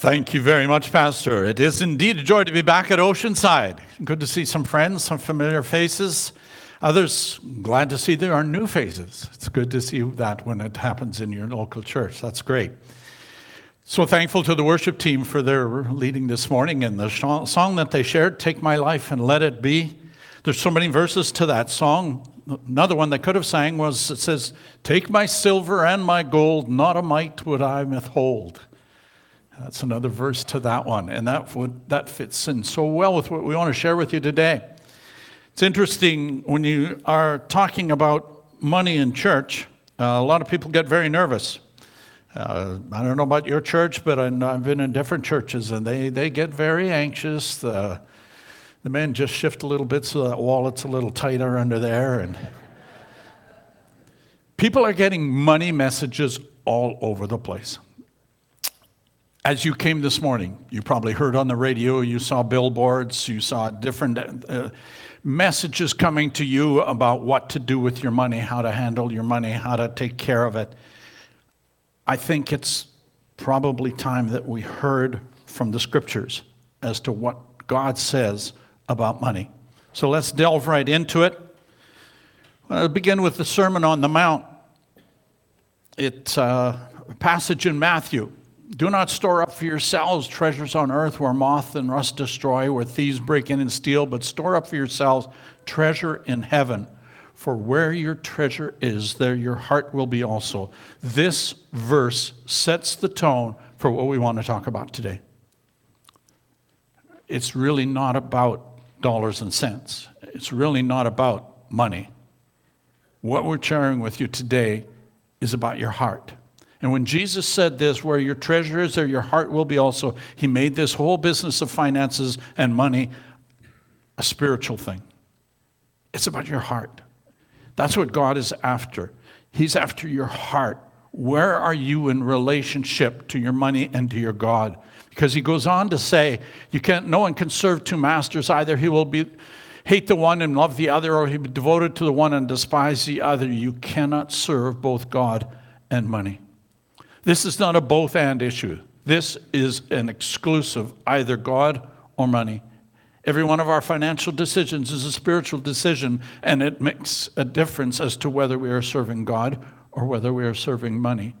Thank you very much, Pastor. It is indeed a joy to be back at Oceanside. Good to see some friends, some familiar faces. Others, glad to see there are new faces. It's good to see that when it happens in your local church. That's great. So thankful to the worship team for their leading this morning and the song that they shared, Take My Life and Let It Be. There's so many verses to that song. Another one they could have sang was, it says, take my silver and my gold, not a mite would I withhold. That's another verse to that one. And that fits in so well with what we want to share with you today. It's interesting when you are talking about money in church, a lot of people get very nervous. I don't know about your church, but I've been in different churches and they get very anxious. The men just shift a little bit so that wallet's a little tighter under there. And people are getting money messages all over the place. As you came this morning, you probably heard on the radio, you saw billboards, you saw different messages coming to you about what to do with your money, how to handle your money, how to take care of it. I think it's probably time that we heard from the scriptures as to what God says about money. So let's delve right into it. I'll begin with the Sermon on the Mount. It's a passage in Matthew. Do not store up for yourselves treasures on earth where moth and rust destroy, where thieves break in and steal, but store up for yourselves treasure in heaven. For where your treasure is, there your heart will be also. This verse sets the tone for what we want to talk about today. It's really not about dollars and cents. It's really not about money. What we're sharing with you today is about your heart. And when Jesus said this, where your treasure is, there your heart will be also, he made this whole business of finances and money a spiritual thing. It's about your heart. That's what God is after. He's after your heart. Where are you in relationship to your money and to your God? Because he goes on to say, no one can serve two masters either. He will hate the one and love the other, or he'll be devoted to the one and despise the other. You cannot serve both God and money. This is not a both and issue. This is an exclusive, either God or money. Every one of our financial decisions is a spiritual decision, and it makes a difference as to whether we are serving God or whether we are serving money.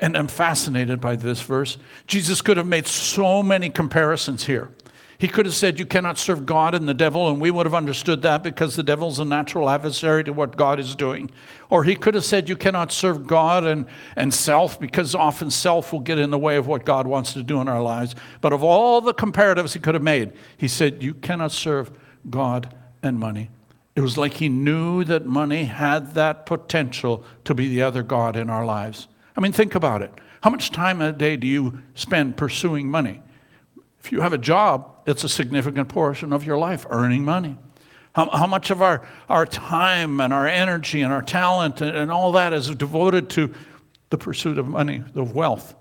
And I'm fascinated by this verse. Jesus could have made so many comparisons here. He could have said, you cannot serve God and the devil, and we would have understood that because the devil's a natural adversary to what God is doing. Or he could have said, you cannot serve God and self, because often self will get in the way of what God wants to do in our lives. But of all the comparatives he could have made, he said, you cannot serve God and money. It was like he knew that money had that potential to be the other God in our lives. I mean, think about it. How much time a day do you spend pursuing money? If you have a job, it's a significant portion of your life, earning money. How much of our time and our energy and our talent and all that is devoted to the pursuit of money, of wealth?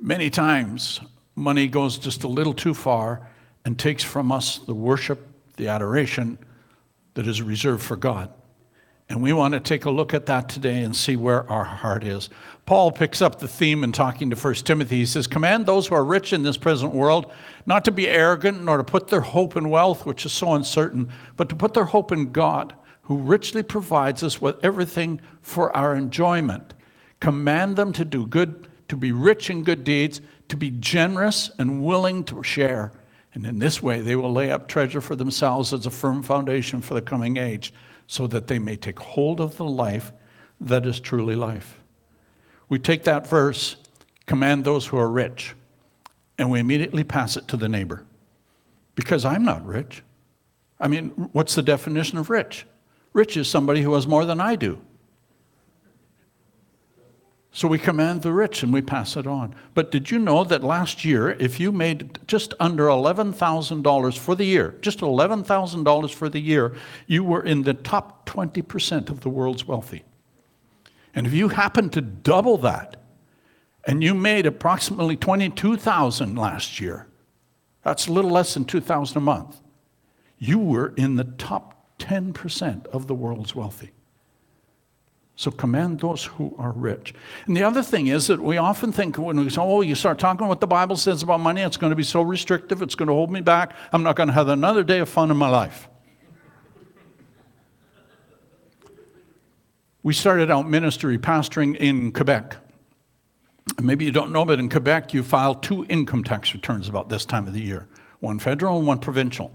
Many times, money goes just a little too far and takes from us the worship, the adoration that is reserved for God. And we want to take a look at that today and see where our heart is. Paul picks up the theme in talking to 1 Timothy. He says, command those who are rich in this present world not to be arrogant, nor to put their hope in wealth, which is so uncertain, but to put their hope in God, who richly provides us with everything for our enjoyment. Command them to do good, to be rich in good deeds, to be generous and willing to share. And in this way, they will lay up treasure for themselves as a firm foundation for the coming age, so that they may take hold of the life that is truly life. We take that verse, command those who are rich, and we immediately pass it to the neighbor. Because I'm not rich. I mean, what's the definition of rich? Rich is somebody who has more than I do. So we command the rich and we pass it on. But did you know that last year, if you made just under $11,000 for the year, just $11,000 for the year, you were in the top 20% of the world's wealthy. And if you happened to double that, and you made approximately $22,000 last year, that's a little less than $2,000 a month, you were in the top 10% of the world's wealthy. So commend those who are rich. And the other thing is that we often think when we say, oh, you start talking what the Bible says about money, it's going to be so restrictive, it's going to hold me back, I'm not going to have another day of fun in my life. We started out ministry pastoring in Quebec. Maybe you don't know, but in Quebec, you file two income tax returns about this time of the year, one federal and one provincial.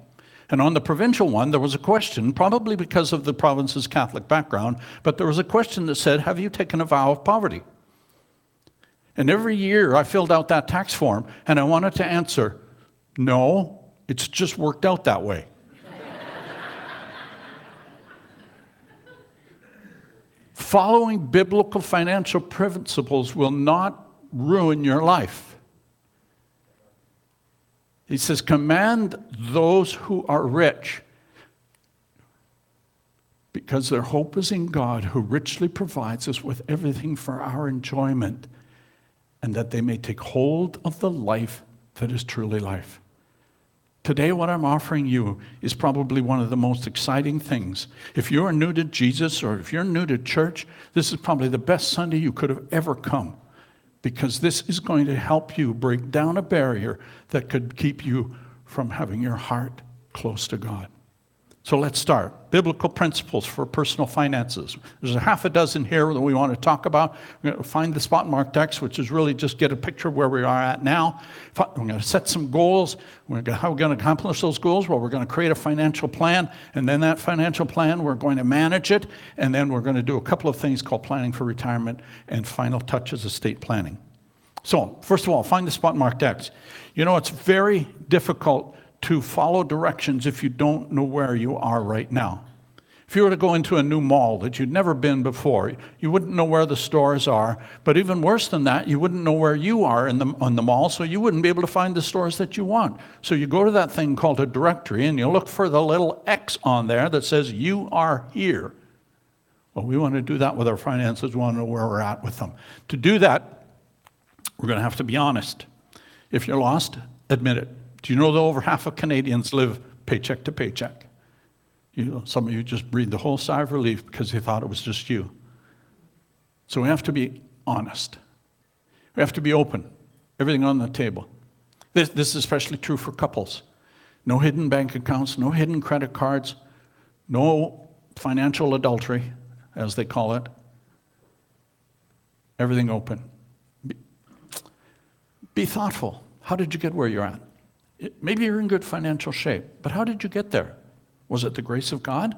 And on the provincial one, there was a question, probably because of the province's Catholic background, but there was a question that said, have you taken a vow of poverty? And every year I filled out that tax form and I wanted to answer, no, it's just worked out that way. Following biblical financial principles will not ruin your life. He says, command those who are rich, because their hope is in God, who richly provides us with everything for our enjoyment, and that they may take hold of the life that is truly life. Today, what I'm offering you is probably one of the most exciting things. If you're new to Jesus or if you're new to church, this is probably the best Sunday you could have ever come. Because this is going to help you break down a barrier that could keep you from having your heart close to God. So let's start. Biblical principles for personal finances. There's a half a dozen here that we want to talk about. We're going to find the spot mark text, which is really just get a picture of where we are at now. We're going to set some goals. How are we going to accomplish those goals? Well, we're going to create a financial plan. And then that financial plan, we're going to manage it. And then we're going to do a couple of things called planning for retirement and final touches, estate planning. So first of all, find the spot mark text. You know, it's very difficult to follow directions if you don't know where you are right now. If you were to go into a new mall that you'd never been before, you wouldn't know where the stores are, but even worse than that, you wouldn't know where you are on the mall, so you wouldn't be able to find the stores that you want. So you go to that thing called a directory, and you look for the little X on there that says, you are here. Well, we want to do that with our finances. We want to know where we're at with them. To do that, we're going to have to be honest. If you're lost, admit it. Do you know that over half of Canadians live paycheck to paycheck? You know, some of you just breathed a whole sigh of relief because they thought it was just you. So we have to be honest. We have to be open. Everything on the table. This is especially true for couples. No hidden bank accounts, no hidden credit cards, no financial adultery, as they call it. Everything open. Be thoughtful. How did you get where you're at? Maybe you're in good financial shape, but how did you get there? Was it the grace of God?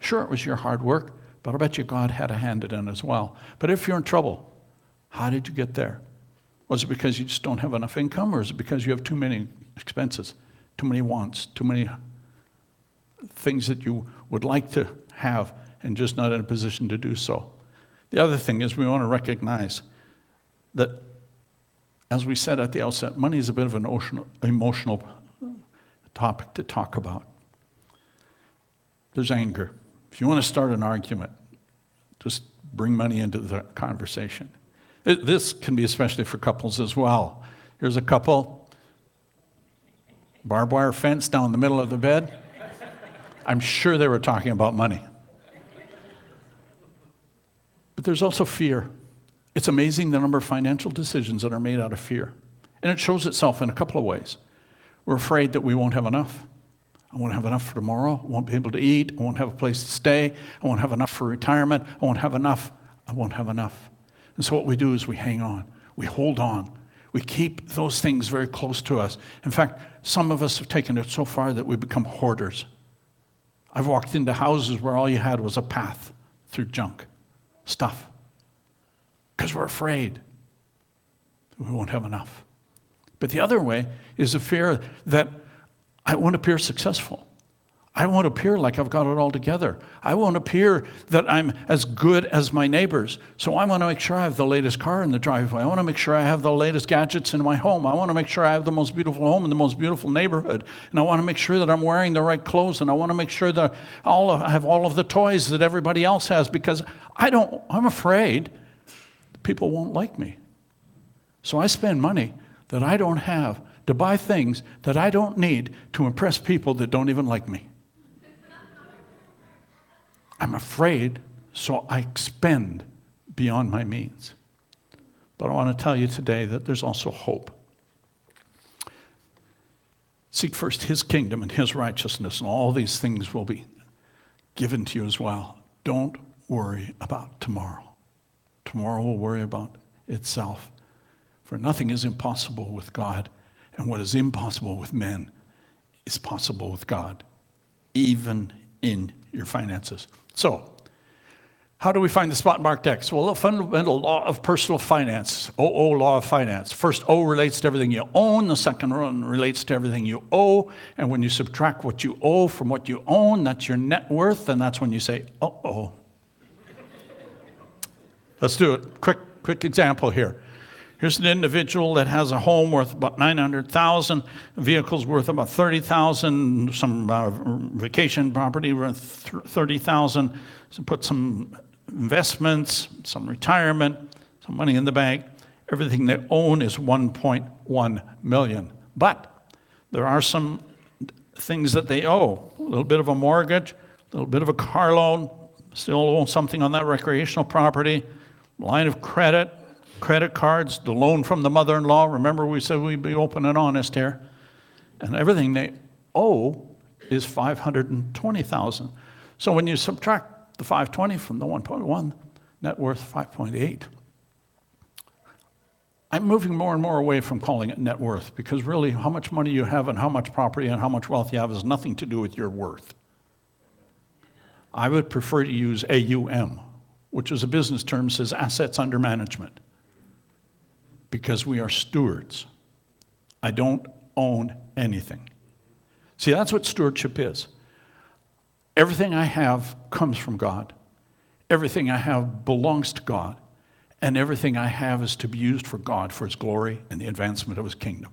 Sure, it was your hard work, but I bet you God had a hand in it as well. But if you're in trouble, how did you get there? Was it because you just don't have enough income, or is it because you have too many expenses, too many wants, too many things that you would like to have and just not in a position to do so? The other thing is we want to recognize that, as we said at the outset, money is a bit of an emotional topic to talk about. There's anger. If you want to start an argument, just bring money into the conversation. This can be especially for couples as well. Here's a couple, barbed wire fence down the middle of the bed. I'm sure they were talking about money. But there's also fear. It's amazing the number of financial decisions that are made out of fear. And it shows itself in a couple of ways. We're afraid that we won't have enough. I won't have enough for tomorrow. I won't be able to eat. I won't have a place to stay. I won't have enough for retirement. I won't have enough. I won't have enough. And so what we do is we hang on. We hold on. We keep those things very close to us. In fact, some of us have taken it so far that we become hoarders. I've walked into houses where all you had was a path through junk, stuff. Because we're afraid we won't have enough. But the other way is the fear that I won't appear successful. I won't appear like I've got it all together. I won't appear that I'm as good as my neighbors. So I want to make sure I have the latest car in the driveway. I want to make sure I have the latest gadgets in my home. I want to make sure I have the most beautiful home in the most beautiful neighborhood. And I want to make sure that I'm wearing the right clothes. And I want to make sure that I have all of the toys that everybody else has, because I'm afraid people won't like me. So I spend money that I don't have to buy things that I don't need to impress people that don't even like me. I'm afraid so I expend beyond my means. But I want to tell you today that there's also hope. Seek first his kingdom and his righteousness, and all these things will be given to you as well. Don't worry about tomorrow. Tomorrow will worry about itself. For nothing is impossible with God, and what is impossible with men is possible with God, even in your finances. So, how do we find the spot marked X? Well, the fundamental law of personal finance, OO law of finance. First O relates to everything you own. The second one relates to everything you owe. And when you subtract what you owe from what you own, that's your net worth. And that's when you say, uh-oh. Let's do it. Quick example here. Here's an individual that has a home worth about $900,000, vehicles worth about $30,000, some vacation property worth $30,000, so put some investments, some retirement, some money in the bank. Everything they own is $1.1 million. But there are some things that they owe. A little bit of a mortgage, a little bit of a car loan, still owe something on that recreational property, line of credit, credit cards, the loan from the mother-in-law. Remember, we said we'd be open and honest here. And everything they owe is $520,000. So when you subtract the 520 from the 1.1, net worth 5.8. I'm moving more and more away from calling it net worth, because really how much money you have and how much property and how much wealth you have has nothing to do with your worth. I would prefer to use AUM, which is a business term, says assets under management. Because we are stewards. I don't own anything. See, that's what stewardship is. Everything I have comes from God. Everything I have belongs to God. And everything I have is to be used for God, for his glory and the advancement of his kingdom.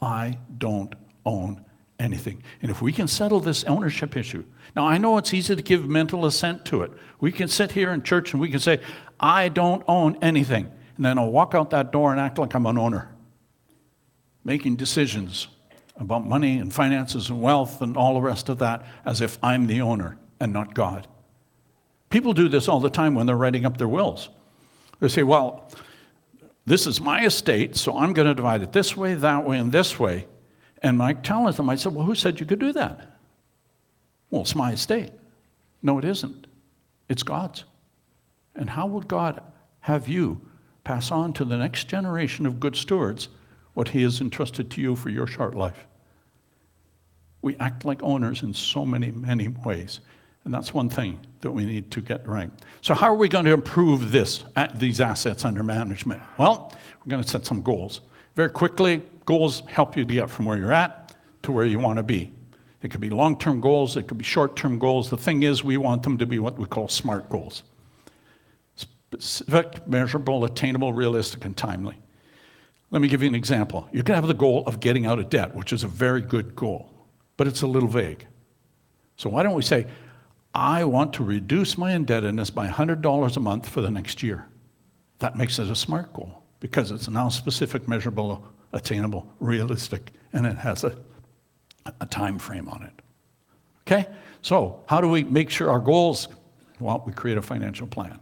I don't own anything. And if we can settle this ownership issue. Now, I know it's easy to give mental assent to it. We can sit here in church and we can say, I don't own anything. And then I'll walk out that door and act like I'm an owner, making decisions about money and finances and wealth and all the rest of that as if I'm the owner and not God. People do this all the time when they're writing up their wills. They say, well, this is my estate, so I'm going to divide it this way, that way, and this way. And Mike tells them, I said, well, who said you could do that? Well, it's my estate. No, it isn't. It's God's. And how would God have you pass on to the next generation of good stewards what he has entrusted to you for your short life? We act like owners in so many, many ways. And that's one thing that we need to get right. So how are we going to improve this, these assets under management? Well, we're going to set some goals. Very quickly, goals help you to get from where you're at to where you want to be. It could be long-term goals. It could be short-term goals. The thing is, we want them to be what we call SMART goals. Specific, measurable, attainable, realistic, and timely. Let me give you an example. You can have the goal of getting out of debt, which is a very good goal, but it's a little vague. So why don't we say, I want to reduce my indebtedness by $100 a month for the next year. That makes it a SMART goal, because it's now specific, measurable, attainable, realistic, and it has a time frame on it. Okay? So how do we make sure our goals? Well, we create a financial plan.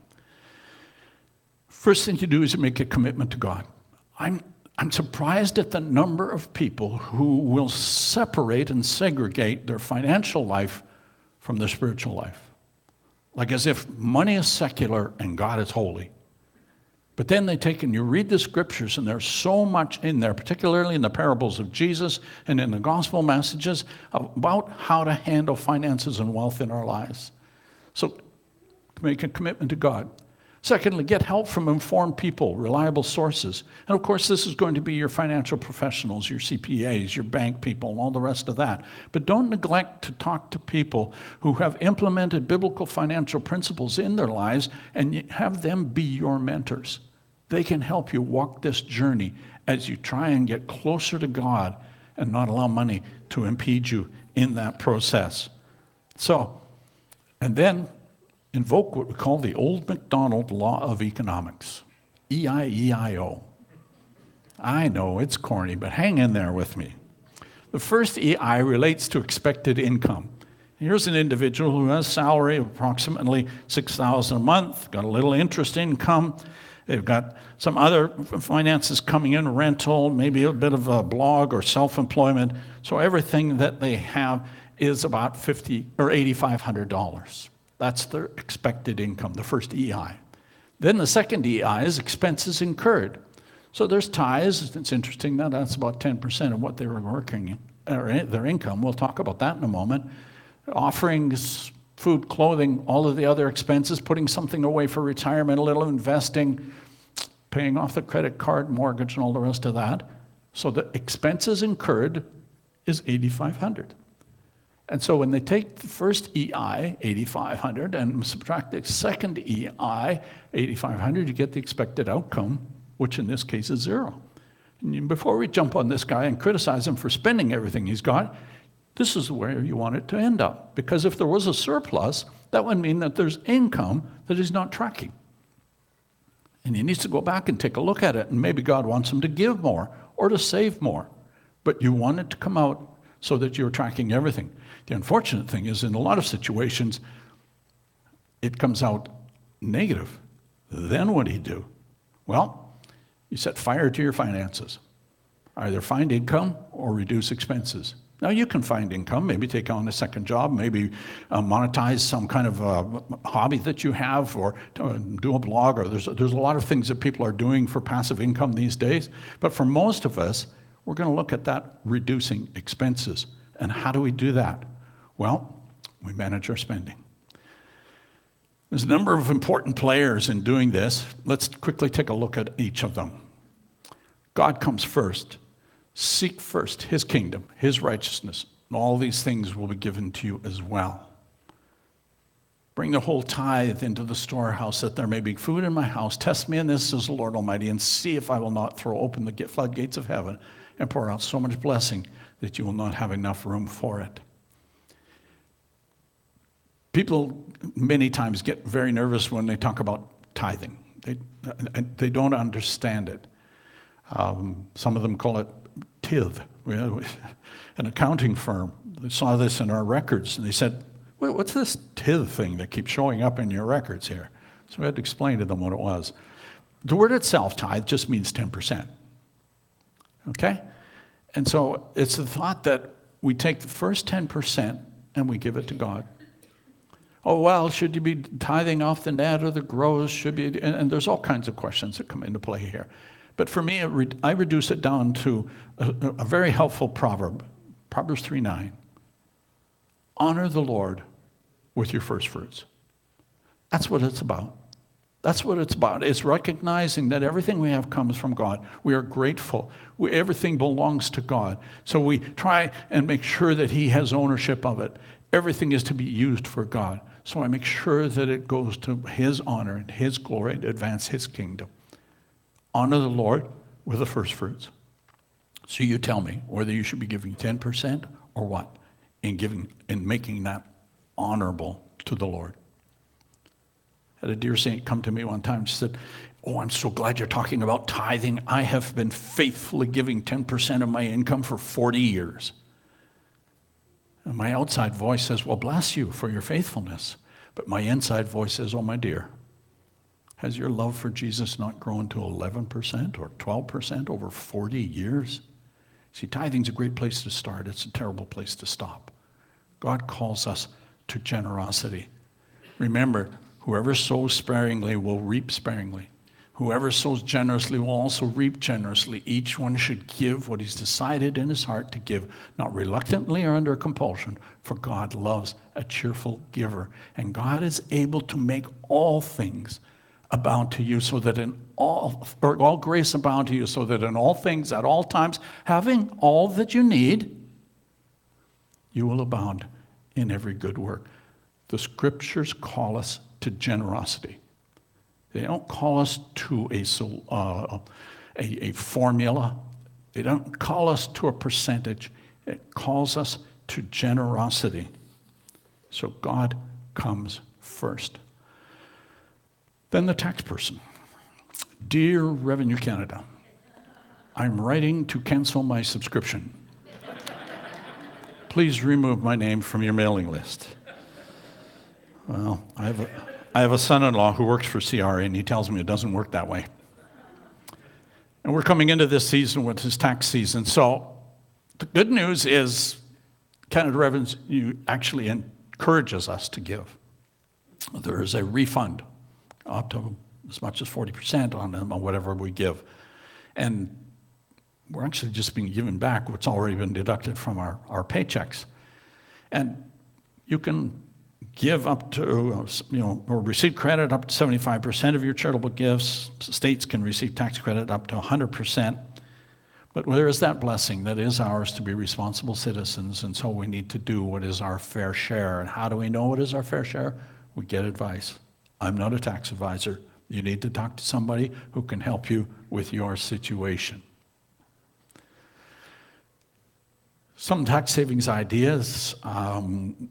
First thing you do is you make a commitment to God. I'm surprised at the number of people who will separate and segregate their financial life from their spiritual life. Like as if money is secular and God is holy. But then they take and you read the scriptures and there's so much in there, particularly in the parables of Jesus and in the gospel messages about how to handle finances and wealth in our lives. So make a commitment to God. Secondly, get help from informed people, reliable sources. And of course, this is going to be your financial professionals, your CPAs, your bank people, and all the rest of that. But don't neglect to talk to people who have implemented biblical financial principles in their lives and have them be your mentors. They can help you walk this journey as you try and get closer to God and not allow money to impede you in that process. So, and then invoke what we call the old MacDonald law of economics, E-I-E-I-O. I know, it's corny, but hang in there with me. The first E-I relates to expected income. Here's an individual who has a salary of approximately $6,000 a month, got a little interest income. They've got some other finances coming in, rental, maybe a bit of a blog or self-employment. So everything that they have is about $8,500. That's their expected income, the first EI. Then the second EI is expenses incurred. So there's ties. It's interesting that that's about 10% of what they were working, or their income. We'll talk about that in a moment. Offerings, food, clothing, all of the other expenses, putting something away for retirement, a little investing, paying off the credit card, mortgage, and all the rest of that. So the expenses incurred is $8,500. And so when they take the first EI, $8,500, and subtract the second EI, $8,500, you get the expected outcome, which in this case is zero. And before we jump on this guy and criticize him for spending everything he's got, this is where you want it to end up. Because if there was a surplus, that would mean that there's income that he's not tracking. And he needs to go back and take a look at it. And maybe God wants him to give more or to save more. But you want it to come out so that you're tracking everything. The unfortunate thing is, in a lot of situations, it comes out negative. Then what do you do? Well, you set fire to your finances. Either find income or reduce expenses. Now, you can find income, maybe take on a second job, maybe monetize some kind of hobby that you have, or do a blog, or there's a lot of things that people are doing for passive income these days. But for most of us, we're going to look at that reducing expenses. And how do we do that? Well, we manage our spending. There's a number of important players in doing this. Let's quickly take a look at each of them. God comes first. Seek first his kingdom, his righteousness, and all these things will be given to you as well. Bring the whole tithe into the storehouse, that there may be food in my house. Test me in this, says the Lord Almighty, and see if I will not throw open the floodgates of heaven and pour out so much blessing that you will not have enough room for it. People many times get very nervous when they talk about tithing. They don't understand it. Some of them call it TIV, an accounting firm. They saw this in our records, and they said, well, what's this TIV thing that keeps showing up in your records here? So we had to explain to them what it was. The word itself, tithe, just means 10%. Okay? And so it's the thought that we take the first 10% and we give it to God. Oh, well, should you be tithing off the net or the gross? Should be, and there's all kinds of questions that come into play here. But for me, I reduce it down to a very helpful proverb, Proverbs 3:9. Honor the Lord with your first fruits. That's what it's about. That's what it's about. It's recognizing that everything we have comes from God. We are grateful. Everything belongs to God. So we try and make sure that he has ownership of it. Everything is to be used for God. So I make sure that it goes to his honor and his glory and advance his kingdom. Honor the Lord with the first fruits. So you tell me whether you should be giving 10% or what in giving and making that honorable to the Lord. I had a dear saint come to me one time. She said, oh, I'm so glad you're talking about tithing. I have been faithfully giving 10% of my income for 40 years. And my outside voice says, well, bless you for your faithfulness. But my inside voice says, oh, my dear, has your love for Jesus not grown to 11% or 12% over 40 years? See, tithing's a great place to start. It's a terrible place to stop. God calls us to generosity. Remember, whoever sows sparingly will reap sparingly. Whoever sows generously will also reap generously. Each one should give what he's decided in his heart to give, not reluctantly or under compulsion, for God loves a cheerful giver. And God is able to make all things abound to you, so that in all grace abound to you, so that in all things, at all times, having all that you need, you will abound in every good work. The scriptures call us to generosity. They don't call us to a formula. They don't call us to a percentage. It calls us to generosity. So God comes first. Then the tax person. Dear Revenue Canada, I'm writing to cancel my subscription please remove my name from your mailing list. Well, I have a son-in-law who works for CRA, and he tells me it doesn't work that way. And we're coming into this season, which is tax season. So the good news is Canada Revenue actually encourages us to give. There is a refund, up to as much as 40% on them, on whatever we give. And we're actually just being given back what's already been deducted from our paychecks. And you can give up to, or receive credit up to 75% of your charitable gifts. States can receive tax credit up to 100%. But there is that blessing that is ours to be responsible citizens, and so we need to do what is our fair share. And how do we know what is our fair share? We get advice. I'm not a tax advisor. You need to talk to somebody who can help you with your situation. Some tax savings ideas.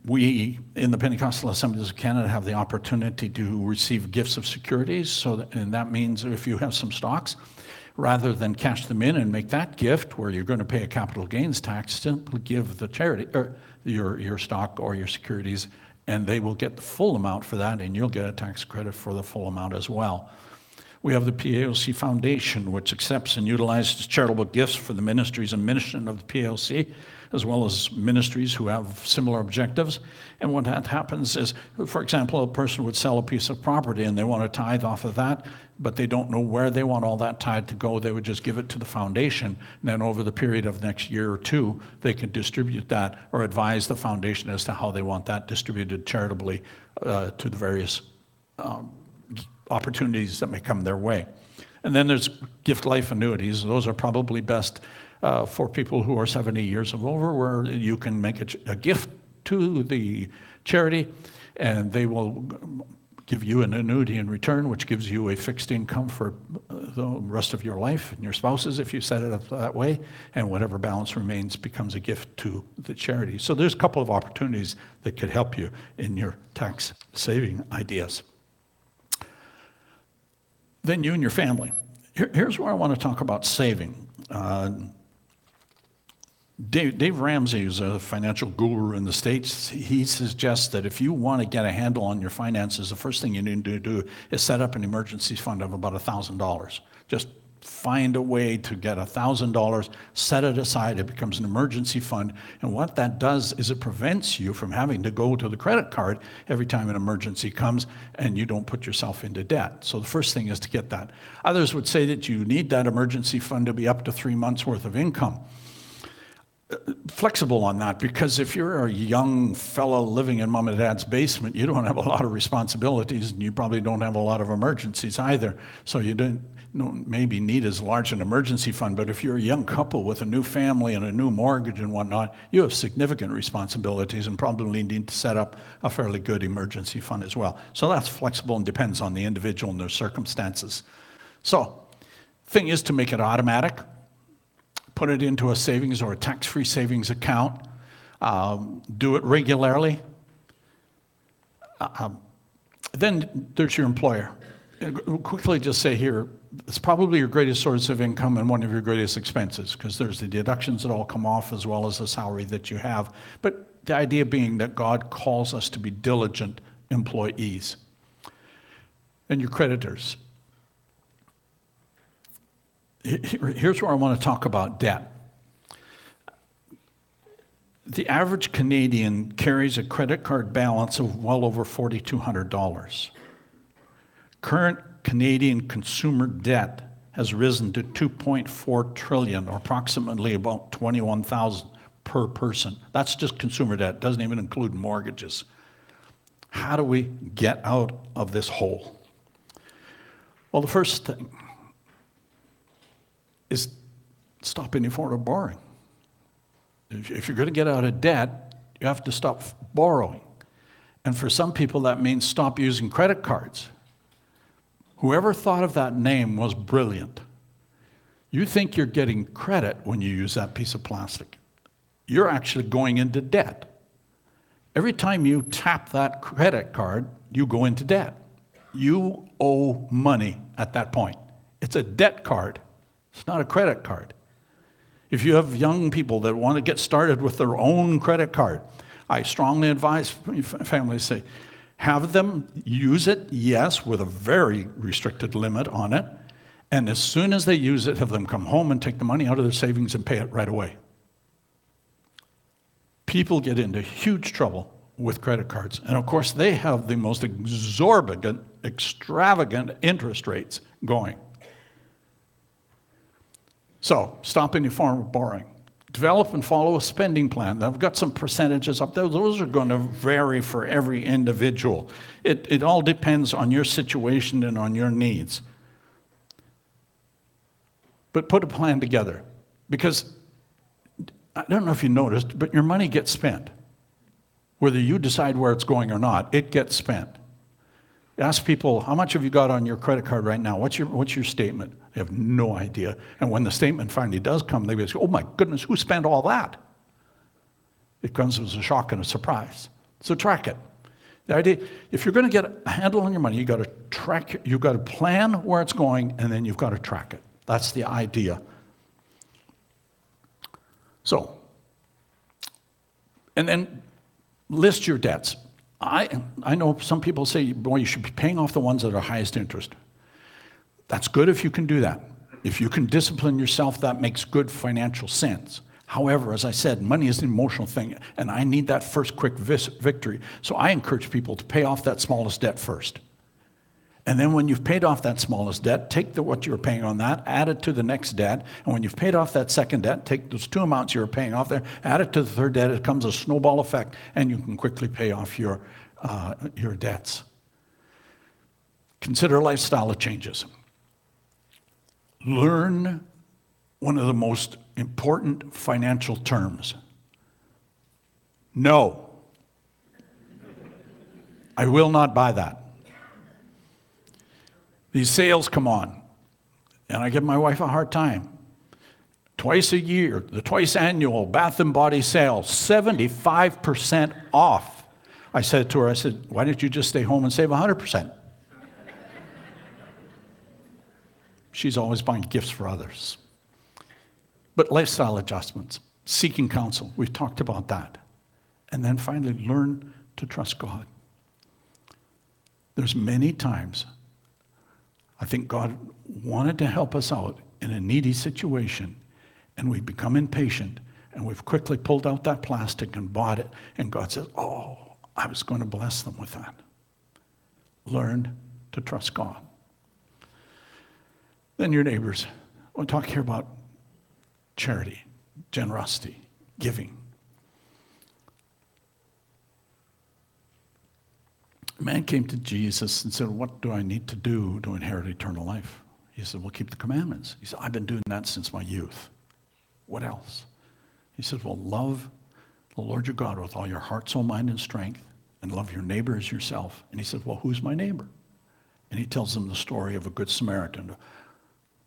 We, in the Pentecostal Assemblies of Canada, have the opportunity to receive gifts of securities. And that means if you have some stocks, rather than cash them in and make that gift where you're going to pay a capital gains tax, simply give the charity or your stock or your securities, and they will get the full amount for that, and you'll get a tax credit for the full amount as well. We have the PAOC Foundation, which accepts and utilizes charitable gifts for the ministries and mission of the PAOC, as well as ministries who have similar objectives. And what that happens is, for example, a person would sell a piece of property and they want to tithe off of that, but they don't know where they want all that tithe to go. They would just give it to the foundation. And then over the period of the next year or two, they can distribute that or advise the foundation as to how they want that distributed charitably to the various opportunities that may come their way. And then there's gift life annuities. Those are probably best for people who are 70 years or over, where you can make a gift to the charity, and they will give you an annuity in return, which gives you a fixed income for the rest of your life and your spouse's, if you set it up that way, and whatever balance remains becomes a gift to the charity. So there's a couple of opportunities that could help you in your tax saving ideas. Then you and your family. Here's where I want to talk about saving. Dave Ramsey is a financial guru in the States. He suggests that if you want to get a handle on your finances, the first thing you need to do is set up an emergency fund of about $1,000. Just find a way to get $1,000, set it aside. It becomes an emergency fund. And what that does is it prevents you from having to go to the credit card every time an emergency comes, and you don't put yourself into debt. So the first thing is to get that. Others would say that you need that emergency fund to be up to 3 months worth of income. Flexible on that, because if you're a young fellow living in mom and dad's basement, you don't have a lot of responsibilities, and you probably don't have a lot of emergencies either. So you don't maybe need as large an emergency fund, but if you're a young couple with a new family and a new mortgage and whatnot, you have significant responsibilities and probably need to set up a fairly good emergency fund as well. So that's flexible and depends on the individual and their circumstances. So thing is to make it automatic. Put it into a savings or a tax-free savings account. Do it regularly. Then there's your employer. I'll quickly just say here, it's probably your greatest source of income and one of your greatest expenses, because there's the deductions that all come off as well as the salary that you have. But the idea being that God calls us to be diligent employees. And your creditors. Here's where I want to talk about debt. The average Canadian carries a credit card balance of well over $4,200. Current Canadian consumer debt has risen to $2.4 trillion, or approximately about $21,000 per person. That's just consumer debt. It doesn't even include mortgages. How do we get out of this hole? Well, the first thing is stop any form of borrowing. If you're going to get out of debt, you have to stop borrowing. And for some people, that means stop using credit cards. Whoever thought of that name was brilliant. You think you're getting credit when you use that piece of plastic. You're actually going into debt. Every time you tap that credit card, you go into debt. You owe money at that point. It's a debt card. It's not a credit card. If you have young people that want to get started with their own credit card, I strongly advise families say, have them use it, yes, with a very restricted limit on it. And as soon as they use it, have them come home and take the money out of their savings and pay it right away. People get into huge trouble with credit cards. And of course, they have the most exorbitant, extravagant interest rates going. So, stop any form of borrowing. Develop and follow a spending plan. I've got some percentages up there. Those are going to vary for every individual. It all depends on your situation and on your needs. But put a plan together. Because, I don't know if you noticed, but your money gets spent. Whether you decide where it's going or not, it gets spent. Ask people, how much have you got on your credit card right now? What's your statement? They have no idea. And when the statement finally does come, they say, oh my goodness, who spent all that? It comes as a shock and a surprise. So track it. The idea, if you're going to get a handle on your money, you've got to plan where it's going, and then you've got to track it. That's the idea. So, and then list your debts. I know some people say, boy, you should be paying off the ones that are highest interest. That's good if you can do that. If you can discipline yourself, that makes good financial sense. However, as I said, money is an emotional thing, and I need that first quick victory. So I encourage people to pay off that smallest debt first. And then when you've paid off that smallest debt, take what you're paying on that, add it to the next debt. And when you've paid off that second debt, take those two amounts you're paying off there, add it to the third debt. It comes a snowball effect, and you can quickly pay off your debts. Consider lifestyle changes. Learn one of the most important financial terms. No. I will not buy that. These sales come on, and I give my wife a hard time. Twice a year, the twice annual Bath and Body sale, 75% off. I said to her, why don't you just stay home and save 100%? She's always buying gifts for others. But lifestyle adjustments, seeking counsel, we've talked about that. And then finally, learn to trust God. There's many times I think God wanted to help us out in a needy situation, and we've become impatient, and we've quickly pulled out that plastic and bought it, and God says, oh, I was going to bless them with that. Learn to trust God. Then your neighbors. We'll talk here about charity, generosity, giving. A man came to Jesus and said, what do I need to do to inherit eternal life? He said, well, keep the commandments. He said, I've been doing that since my youth. What else? He said, well, love the Lord your God with all your heart, soul, mind, and strength, and love your neighbor as yourself. And he said, well, who's my neighbor? And he tells them the story of a good Samaritan.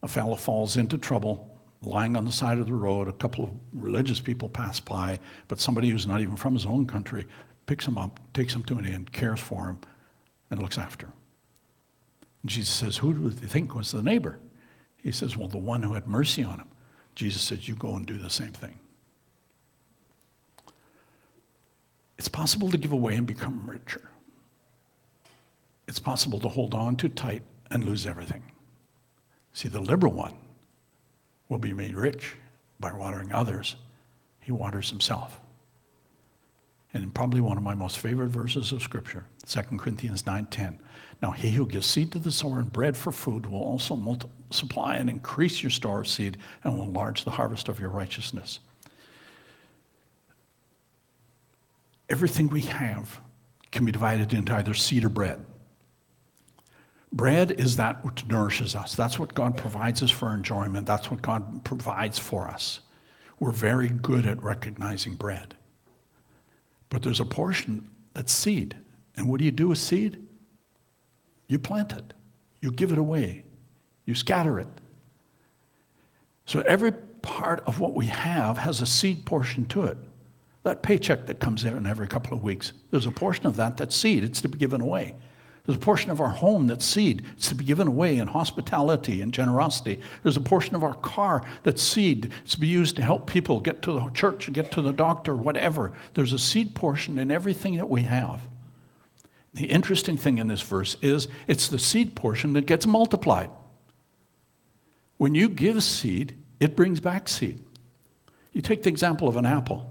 A fellow falls into trouble, lying on the side of the road. A couple of religious people pass by, but somebody who's not even from his own country picks him up, takes him to an inn, cares for him, and looks after him. And Jesus says, who do they think was the neighbor? He says, well, the one who had mercy on him. Jesus says, you go and do the same thing. It's possible to give away and become richer. It's possible to hold on too tight and lose everything. See, the liberal one will be made rich by watering others. He waters himself. And probably one of my most favorite verses of Scripture, 2 Corinthians 9:10. Now he who gives seed to the sower and bread for food will also multiply and increase your store of seed and will enlarge the harvest of your righteousness. Everything we have can be divided into either seed or bread. Bread is that which nourishes us. That's what God provides us for enjoyment. That's what God provides for us. We're very good at recognizing bread. But there's a portion that's seed. And what do you do with seed? You plant it. You give it away. You scatter it. So every part of what we have has a seed portion to it. That paycheck that comes in every couple of weeks, there's a portion of that that's seed. It's to be given away. There's a portion of our home that's seed. It's to be given away in hospitality and generosity. There's a portion of our car that's seed. It's to be used to help people get to the church, get to the doctor, whatever. There's a seed portion in everything that we have. The interesting thing in this verse is it's the seed portion that gets multiplied. When you give seed, it brings back seed. You take the example of an apple.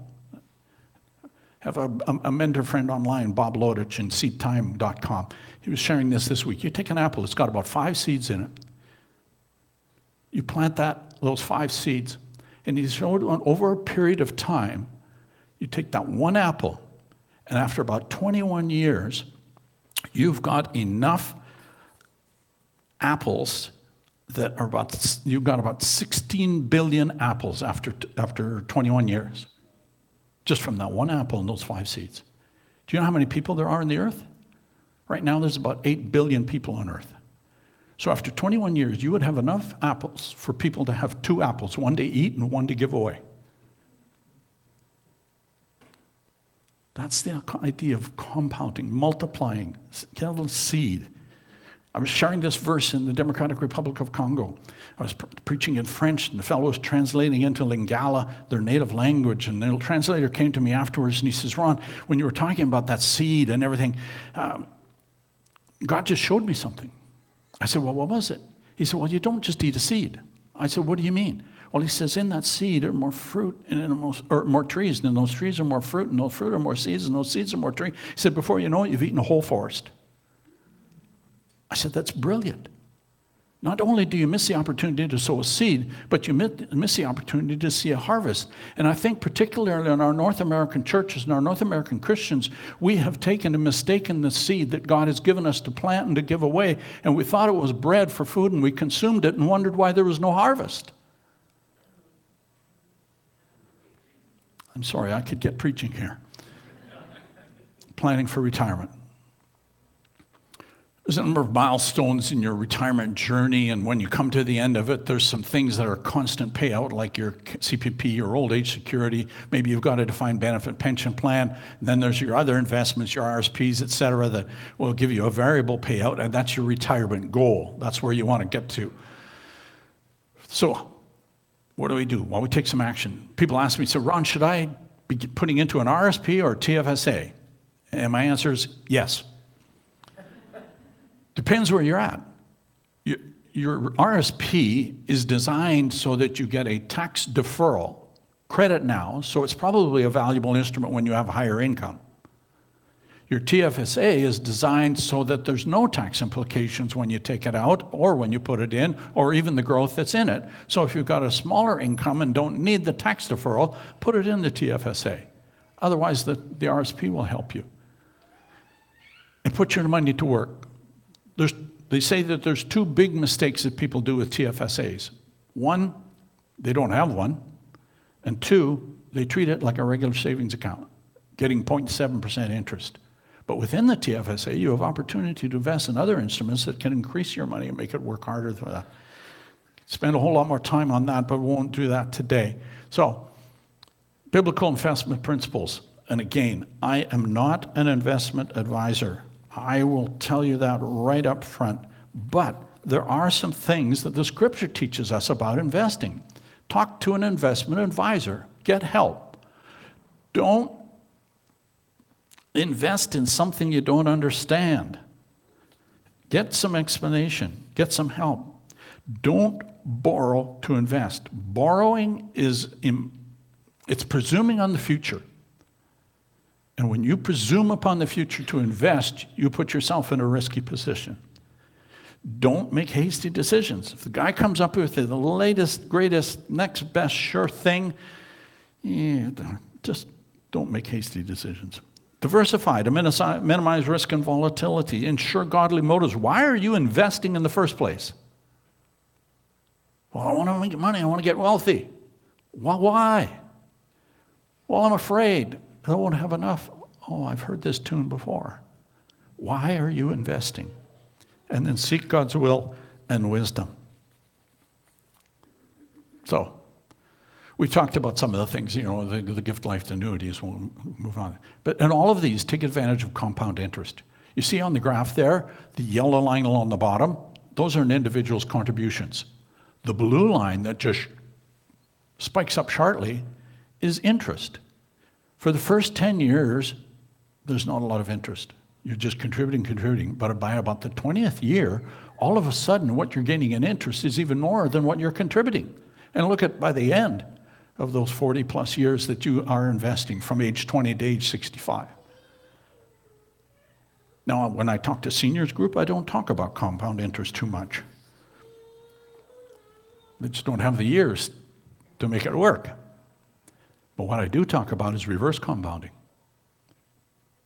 I have a mentor friend online, Bob Lodich, in seedtime.com. He was sharing this week. You take an apple, it's got about 5 seeds in it. You plant those 5 seeds, and you show it over a period of time. You take that one apple, and after about 21 years, you've got enough apples that are you've got about 16 billion apples after 21 years. Just from that one apple and those 5 seeds. Do you know how many people there are on the earth? Right now there's about 8 billion people on earth. So after 21 years, you would have enough apples for people to have 2 apples, one to eat and one to give away. That's the idea of compounding, multiplying, get a little seed. I was sharing this verse in the Democratic Republic of Congo. I was preaching in French, and the fellow was translating into Lingala, their native language. And the translator came to me afterwards, and he says, "Ron, when you were talking about that seed and everything, God just showed me something." I said, "Well, what was it?" He said, "Well, you don't just eat a seed." I said, "What do you mean?" Well, he says, "In that seed are more fruit, and more trees, and in those trees are more fruit, and those fruit are more seeds, and those seeds are more trees." He said, "Before you know it, you've eaten a whole forest." I said, "That's brilliant. Not only do you miss the opportunity to sow a seed, but you miss the opportunity to see a harvest." And I think particularly in our North American churches and our North American Christians, we have taken and mistaken the seed that God has given us to plant and to give away, and we thought it was bread for food, and we consumed it and wondered why there was no harvest. I'm sorry, I could get preaching here. Planning for retirement. There's a number of milestones in your retirement journey, and when you come to the end of it, there's some things that are constant payout, like your CPP, your old age security. Maybe you've got a defined benefit pension plan. And then there's your other investments, your RSPs, et cetera, that will give you a variable payout, and that's your retirement goal. That's where you want to get to. So what do we do? Well, we take some action. People ask me, "So Ron, should I be putting into an RSP or TFSA?" And my answer is yes. Depends where you're at. Your RSP is designed so that you get a tax deferral credit now, so it's probably a valuable instrument when you have a higher income. Your TFSA is designed so that there's no tax implications when you take it out or when you put it in or even the growth that's in it. So if you've got a smaller income and don't need the tax deferral, put it in the TFSA. Otherwise, the RSP will help you. And put your money to work. They say that there's 2 big mistakes that people do with TFSAs. 1, they don't have one. And 2, they treat it like a regular savings account, getting 0.7% interest. But within the TFSA, you have opportunity to invest in other instruments that can increase your money and make it work harder for that. Spend a whole lot more time on that, but we won't do that today. So, biblical investment principles. And again, I am not an investment advisor. I will tell you that right up front, but there are some things that the scripture teaches us about investing. Talk to an investment advisor, get help. Don't invest in something you don't understand. Get some explanation, get some help. Don't borrow to invest. Borrowing it's presuming on the future. And when you presume upon the future to invest, you put yourself in a risky position. Don't make hasty decisions. If the guy comes up with the latest, greatest, next best sure thing, just don't make hasty decisions. Diversify to minimize risk and volatility. Ensure godly motives. Why are you investing in the first place? Well, I want to make money. I want to get wealthy. Well, why? Well, I'm afraid. I won't have enough. Oh, I've heard this tune before. Why are you investing? And then seek God's will and wisdom. So, we talked about some of the things, the gift life annuities, we'll move on. But in all of these, take advantage of compound interest. You see on the graph there, the yellow line along the bottom, those are an individual's contributions. The blue line that just spikes up sharply is interest. For the first 10 years, there's not a lot of interest. You're just contributing, but by about the 20th year, all of a sudden what you're gaining in interest is even more than what you're contributing. And look at by the end of those 40 plus years that you are investing from age 20 to age 65. Now, when I talk to seniors group, I don't talk about compound interest too much. They just don't have the years to make it work. But what I do talk about is reverse compounding.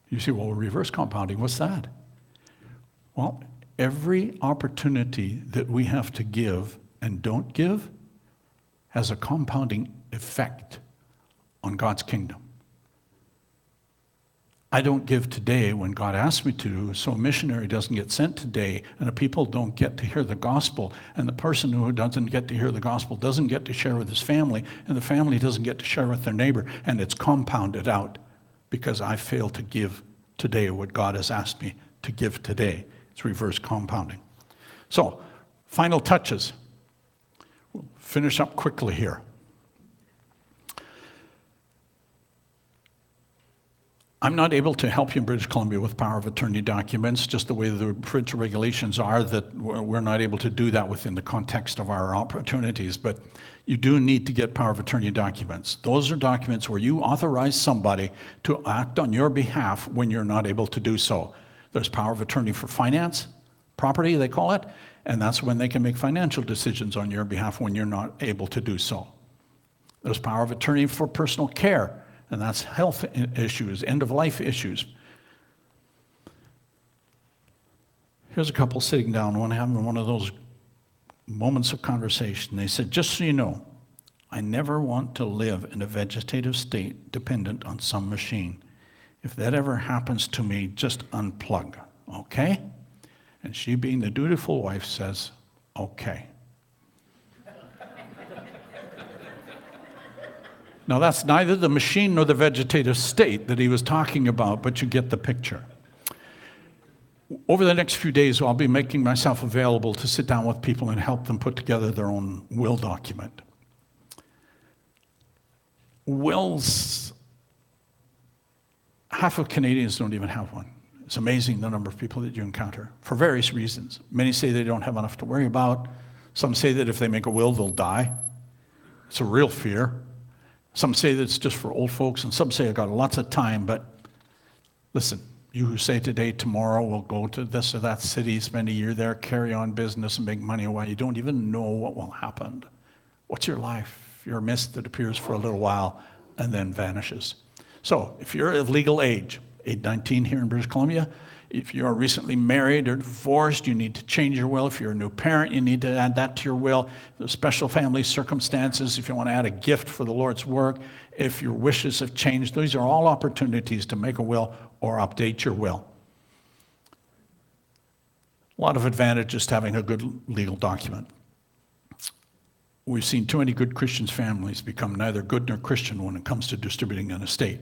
You say, well, reverse compounding, what's that? Well, every opportunity that we have to give and don't give has a compounding effect on God's kingdom. I don't give today when God asks me to, so a missionary doesn't get sent today, and the people don't get to hear the gospel, and the person who doesn't get to hear the gospel doesn't get to share with his family, and the family doesn't get to share with their neighbor, and it's compounded out because I failed to give today what God has asked me to give today. It's reverse compounding. So, final touches. We'll finish up quickly here. I'm not able to help you in British Columbia with power of attorney documents, just the way the provincial regulations are that we're not able to do that within the context of our opportunities, but you do need to get power of attorney documents. Those are documents where you authorize somebody to act on your behalf when you're not able to do so. There's power of attorney for finance, property they call it, and that's when they can make financial decisions on your behalf when you're not able to do so. There's power of attorney for personal care. And that's health issues, end-of-life issues. Here's a couple sitting down, one having one of those moments of conversation. They said, just so you know, I never want to live in a vegetative state dependent on some machine. If that ever happens to me, just unplug, okay? And she, being the dutiful wife, says, okay. Now, that's neither the machine nor the vegetative state that he was talking about, but you get the picture. Over the next few days, I'll be making myself available to sit down with people and help them put together their own will document. Wills, half of Canadians don't even have one. It's amazing the number of people that you encounter for various reasons. Many say they don't have enough to worry about. Some say that if they make a will, they'll die. It's a real fear. Some say that it's just for old folks, and some say I've got lots of time, but listen, you who say today, tomorrow, we'll go to this or that city, spend a year there, carry on business, and make money away, you don't even know what will happen. What's your life? You're a mist that appears for a little while and then vanishes. So if you're of legal age, age 19 here in British Columbia, if you're recently married or divorced, you need to change your will. If you're a new parent, you need to add that to your will. There's special family circumstances, if you want to add a gift for the Lord's work, if your wishes have changed, these are all opportunities to make a will or update your will. A lot of advantages to having a good legal document. We've seen too many good Christian families become neither good nor Christian when it comes to distributing an estate.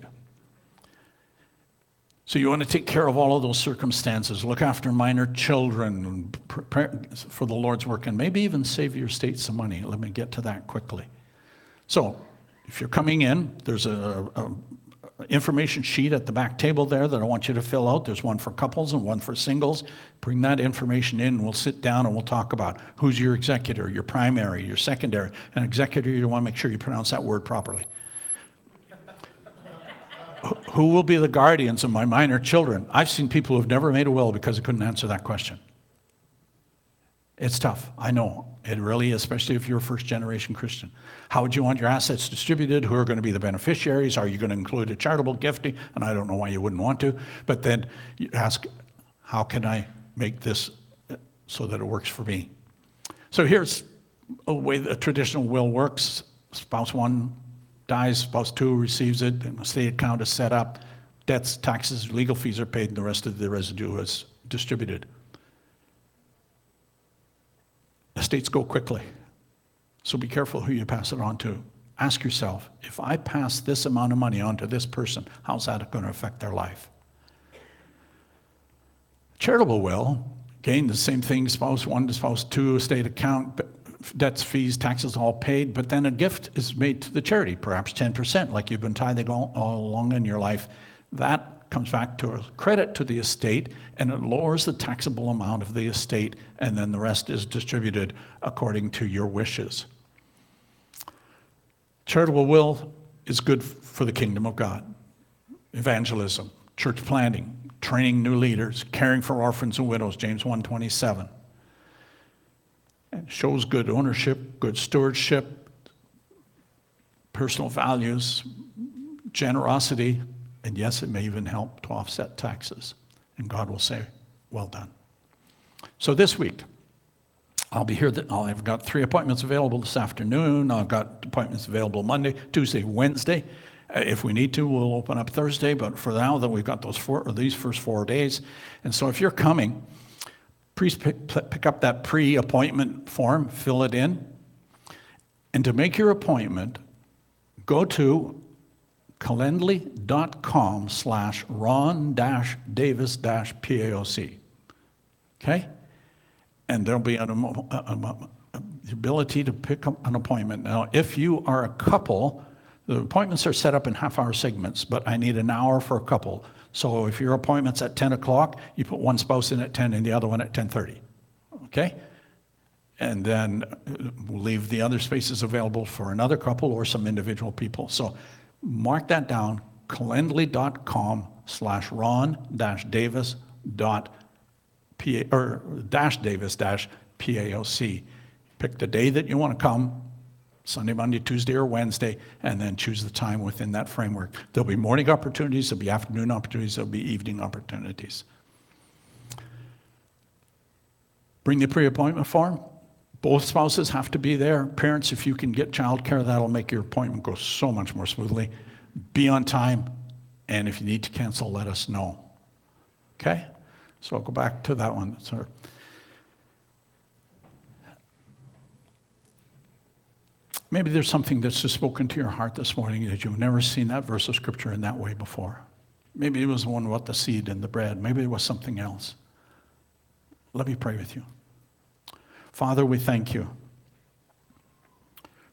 So you want to take care of all of those circumstances, look after minor children, prepare for the Lord's work, and maybe even save your estate some money. Let me get to that quickly. So if you're coming in, there's a information sheet at the back table there that I want you to fill out. There's one for couples and one for singles. Bring that information in, and we'll sit down and we'll talk about who's your executor, your primary, your secondary. An executor, you want to make sure you pronounce that word properly. Who will be the guardians of my minor children? I've seen people who've never made a will because they couldn't answer that question. It's tough, I know. It really is, especially if you're a first-generation Christian. How would you want your assets distributed? Who are going to be the beneficiaries? Are you going to include a charitable gifting? And I don't know why you wouldn't want to. But then you ask, how can I make this so that it works for me? So here's a way the traditional will works. Spouse one dies, spouse two receives it, and the estate account is set up, debts, taxes, legal fees are paid, and the rest of the residue is distributed. Estates go quickly, so be careful who you pass it on to. Ask yourself, if I pass this amount of money on to this person, how's that going to affect their life? Charitable will, again, the same thing, spouse one to spouse two, estate account, debts, fees, taxes all paid, but then a gift is made to the charity, perhaps 10%, like you've been tithing all along in your life. That comes back to a credit to the estate, and it lowers the taxable amount of the estate, and then the rest is distributed according to your wishes. Charitable will is good for the kingdom of God. Evangelism, church planting, training new leaders, caring for orphans and widows, James 1:27. It shows good ownership, good stewardship, personal values, generosity, and yes, it may even help to offset taxes. And God will say, well done. So this week, I'll be here. I've got 3 appointments available this afternoon. I've got appointments available Monday, Tuesday, Wednesday. If we need to, we'll open up Thursday, but for now that we've got those these first 4 days. And so if you're coming, please pick up that pre-appointment form, fill it in. And to make your appointment, go to calendly.com/Ron-Davis-PAOC. Okay? And there'll be an ability to pick up an appointment. Now, if you are a couple, the appointments are set up in half-hour segments, but I need an hour for a couple. So if your appointment's at 10 o'clock, you put one spouse in at 10 and the other one at 10:30, okay? And then we'll leave the other spaces available for another couple or some individual people. So mark that down, calendly.com/Ron-Davis-PAOC. Pick the day that you want to come, Sunday, Monday, Tuesday, or Wednesday, and then choose the time within that framework. There'll be morning opportunities, there'll be afternoon opportunities, there'll be evening opportunities. Bring the pre-appointment form. Both spouses have to be there. Parents, if you can get childcare, that'll make your appointment go so much more smoothly. Be on time, and if you need to cancel, let us know. Okay? So I'll go back to that one, sir. Maybe there's something that's just spoken to your heart this morning that you've never seen that verse of scripture in that way before. Maybe it was the one about the seed and the bread. Maybe it was something else. Let me pray with you. Father, we thank you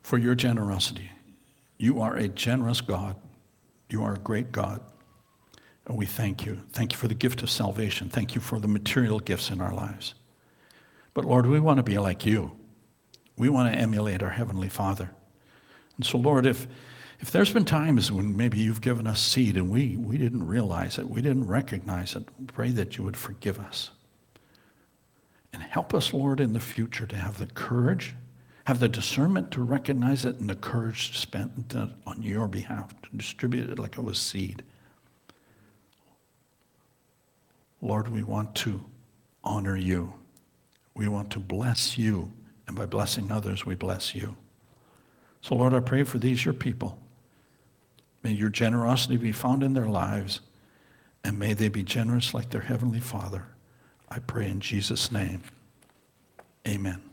for your generosity. You are a generous God. You are a great God. And we thank you. Thank you for the gift of salvation. Thank you for the material gifts in our lives. But Lord, we want to be like you. We want to emulate our Heavenly Father. And so, Lord, if there's been times when maybe you've given us seed and we didn't realize it, we didn't recognize it, we pray that you would forgive us. And help us, Lord, in the future to have the courage, have the discernment to recognize it and the courage to spend it on your behalf, to distribute it like it was seed. Lord, we want to honor you. We want to bless you. And by blessing others, we bless you. So, Lord, I pray for these, your people. May your generosity be found in their lives, and may they be generous like their Heavenly Father. I pray in Jesus' name. Amen.